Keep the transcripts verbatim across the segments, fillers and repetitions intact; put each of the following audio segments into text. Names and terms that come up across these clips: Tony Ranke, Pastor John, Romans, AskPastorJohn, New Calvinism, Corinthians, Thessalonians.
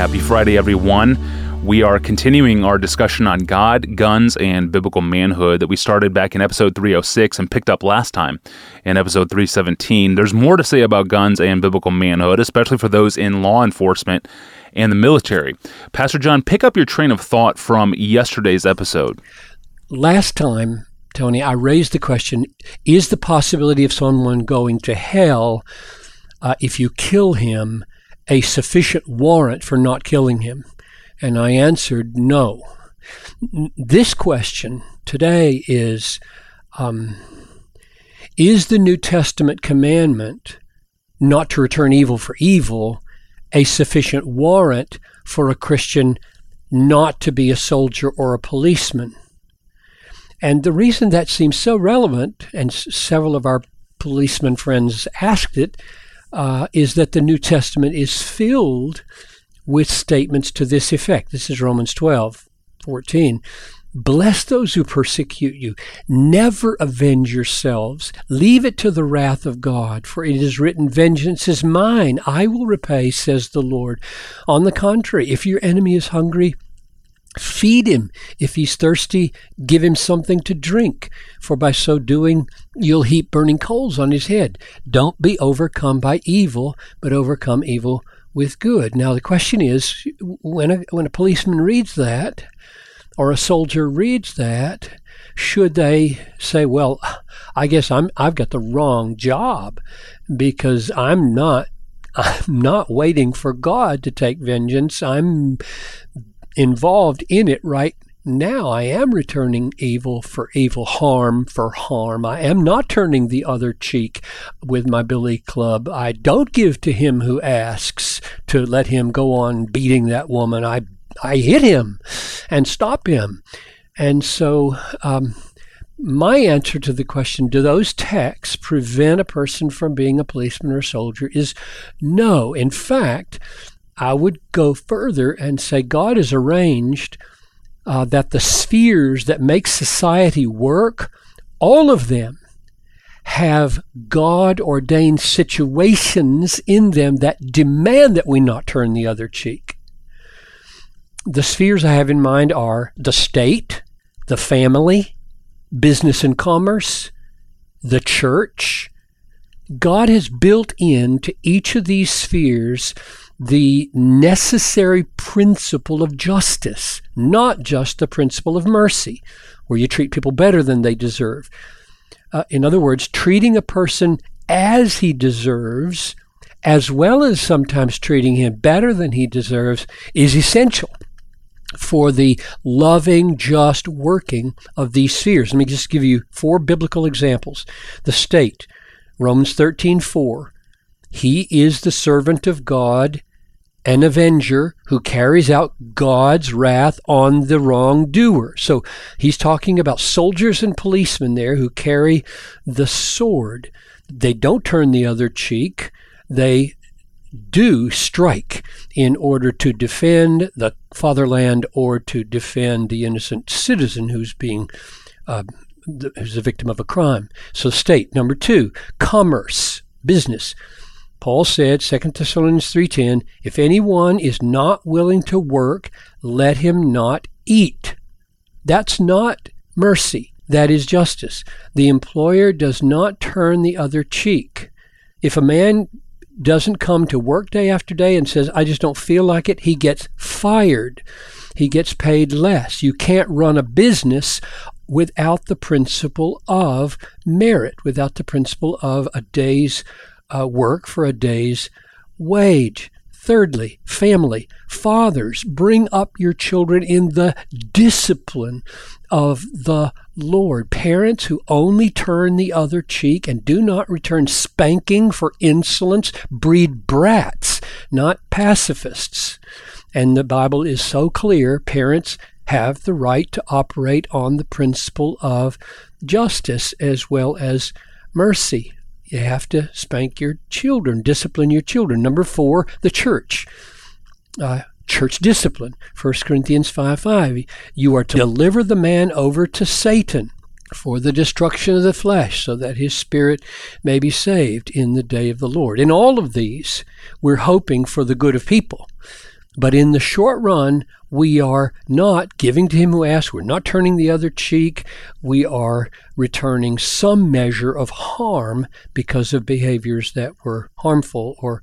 Happy Friday, everyone. We are continuing our discussion on God, guns, and biblical manhood that we started back in episode three oh six and picked up last time in episode three seventeen. There's more to say about guns and biblical manhood, especially for those in law enforcement and the military. Pastor John, pick up your train of thought from yesterday's episode. Last time, Tony, I raised the question, is the possibility of someone going to hell uh, if you kill him a sufficient warrant for not killing him? And I answered no. This question today is, um, is the New Testament commandment not to return evil for evil a sufficient warrant for a Christian not to be a soldier or a policeman? And the reason that seems so relevant, and s- several of our policeman friends asked it, uh, is that the New Testament is filled with statements to this effect. This is Romans twelve fourteen. Bless those who persecute you. Never avenge yourselves. Leave it to the wrath of God, for it is written, vengeance is mine. I will repay, says the Lord. On the contrary, if your enemy is hungry, feed him. If he's thirsty, give him something to drink, for by so doing, you'll heap burning coals on his head. Don't be overcome by evil, but overcome evil with good. Now, the question is, when a, when a policeman reads that, or a soldier reads that, should they say, well, I guess I'm, I've got the wrong job because I'm not, I'm not waiting for God to take vengeance. I'm involved in it right now. I am returning evil for evil, harm for harm. I am not turning the other cheek with my billy club. I don't give to him who asks to let him go on beating that woman. I I hit him and stop him. And so um, my answer to the question, do those texts prevent a person from being a policeman or a soldier, is no. In fact, I would go further and say God has arranged uh, that the spheres that make society work, all of them have God-ordained situations in them that demand that we not turn the other cheek. The spheres I have in mind are the state, the family, business and commerce, the church. God has built into each of these spheres the necessary principle of justice, not just the principle of mercy, where you treat people better than they deserve. Uh, in other words, treating a person as he deserves, as well as sometimes treating him better than he deserves, is essential for the loving, just working of these spheres. Let me just give you four biblical examples. The state, Romans thirteen four, he is the servant of God, an avenger who carries out God's wrath on the wrongdoer. So he's talking about soldiers and policemen there who carry the sword. They don't turn the other cheek. They do strike in order to defend the fatherland or to defend the innocent citizen who's being uh, the, who's a victim of a crime. So state. Number two, commerce, business. Paul said, Second Thessalonians three ten, if anyone is not willing to work, let him not eat. That's not mercy. That is justice. The employer does not turn the other cheek. If a man doesn't come to work day after day and says, I just don't feel like it, he gets fired. He gets paid less. You can't run a business without the principle of merit, without the principle of a day's Uh, work for a day's wage. Thirdly, family. Fathers, bring up your children in the discipline of the Lord. Parents who only turn the other cheek and do not return spanking for insolence breed brats, not pacifists. And the Bible is so clear, parents have the right to operate on the principle of justice as well as mercy. You have to spank your children, discipline your children. Number four, the church. Uh, church discipline. First Corinthians five five. You are to deliver the man over to Satan for the destruction of the flesh, so that his spirit may be saved in the day of the Lord. In all of these, we're hoping for the good of people. But in the short run, we are not giving to him who asks. We're not turning the other cheek. We are returning some measure of harm because of behaviors that were harmful or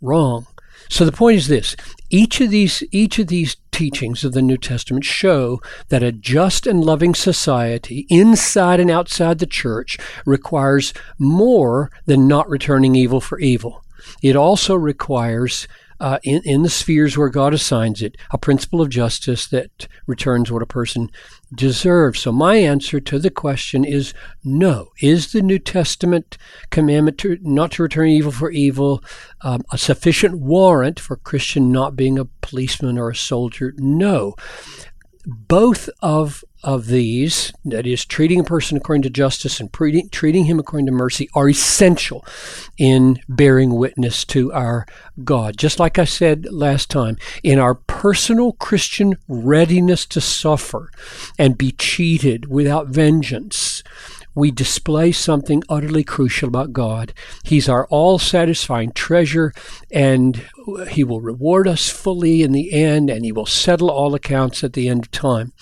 wrong. So the point is this: each of these each of these teachings of the New Testament show that a just and loving society inside and outside the church requires more than not returning evil for evil. It also requires Uh, in, in the spheres where God assigns it, a principle of justice that returns what a person deserves. So my answer to the question is no. Is the New Testament commandment to, not to return evil for evil um, a sufficient warrant for a Christian not being a policeman or a soldier? No. Both of of these, that is, treating a person according to justice and treating, treating him according to mercy, are essential in bearing witness to our God. Just like I said last time, in our personal Christian readiness to suffer and be cheated without vengeance, we display something utterly crucial about God. He's our all-satisfying treasure, and he will reward us fully in the end, and he will settle all accounts at the end of time.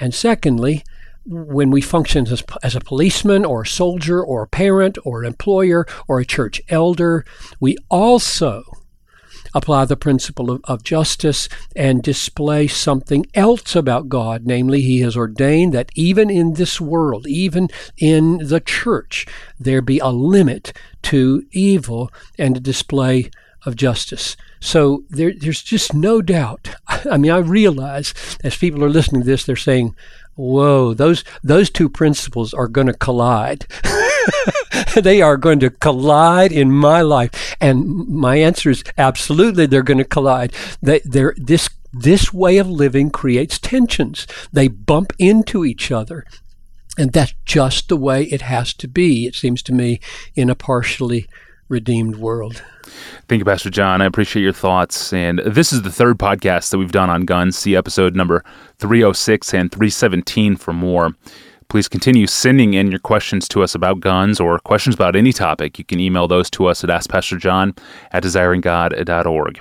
And secondly, when we function as, as a policeman or a soldier or a parent or an employer or a church elder, we also apply the principle of, of justice and display something else about God. Namely, he has ordained that even in this world, even in the church, there be a limit to evil and a display of justice. So there, there's just no doubt. I mean, I realize as people are listening to this, they're saying, whoa, those those two principles are going to collide. They are going to collide in my life. And my answer is absolutely they're going to collide. They, they're, this, this way of living creates tensions. They bump into each other. And that's just the way it has to be, it seems to me, in a partially redeemed world. Thank you, Pastor John. I appreciate your thoughts. And this is the third podcast that we've done on guns. See episode number three oh six and three seventeen for more. Please continue sending in your questions to us about guns or questions about any topic. You can email those to us at askpastorjohn at desiringgod dot org.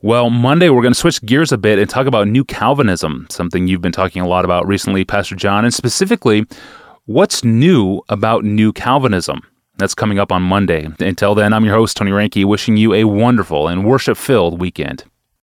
Well, Monday, we're going to switch gears a bit and talk about New Calvinism, something you've been talking a lot about recently, Pastor John, and specifically, what's new about New Calvinism? That's coming up on Monday. Until then, I'm your host, Tony Ranke, wishing you a wonderful and worship-filled weekend.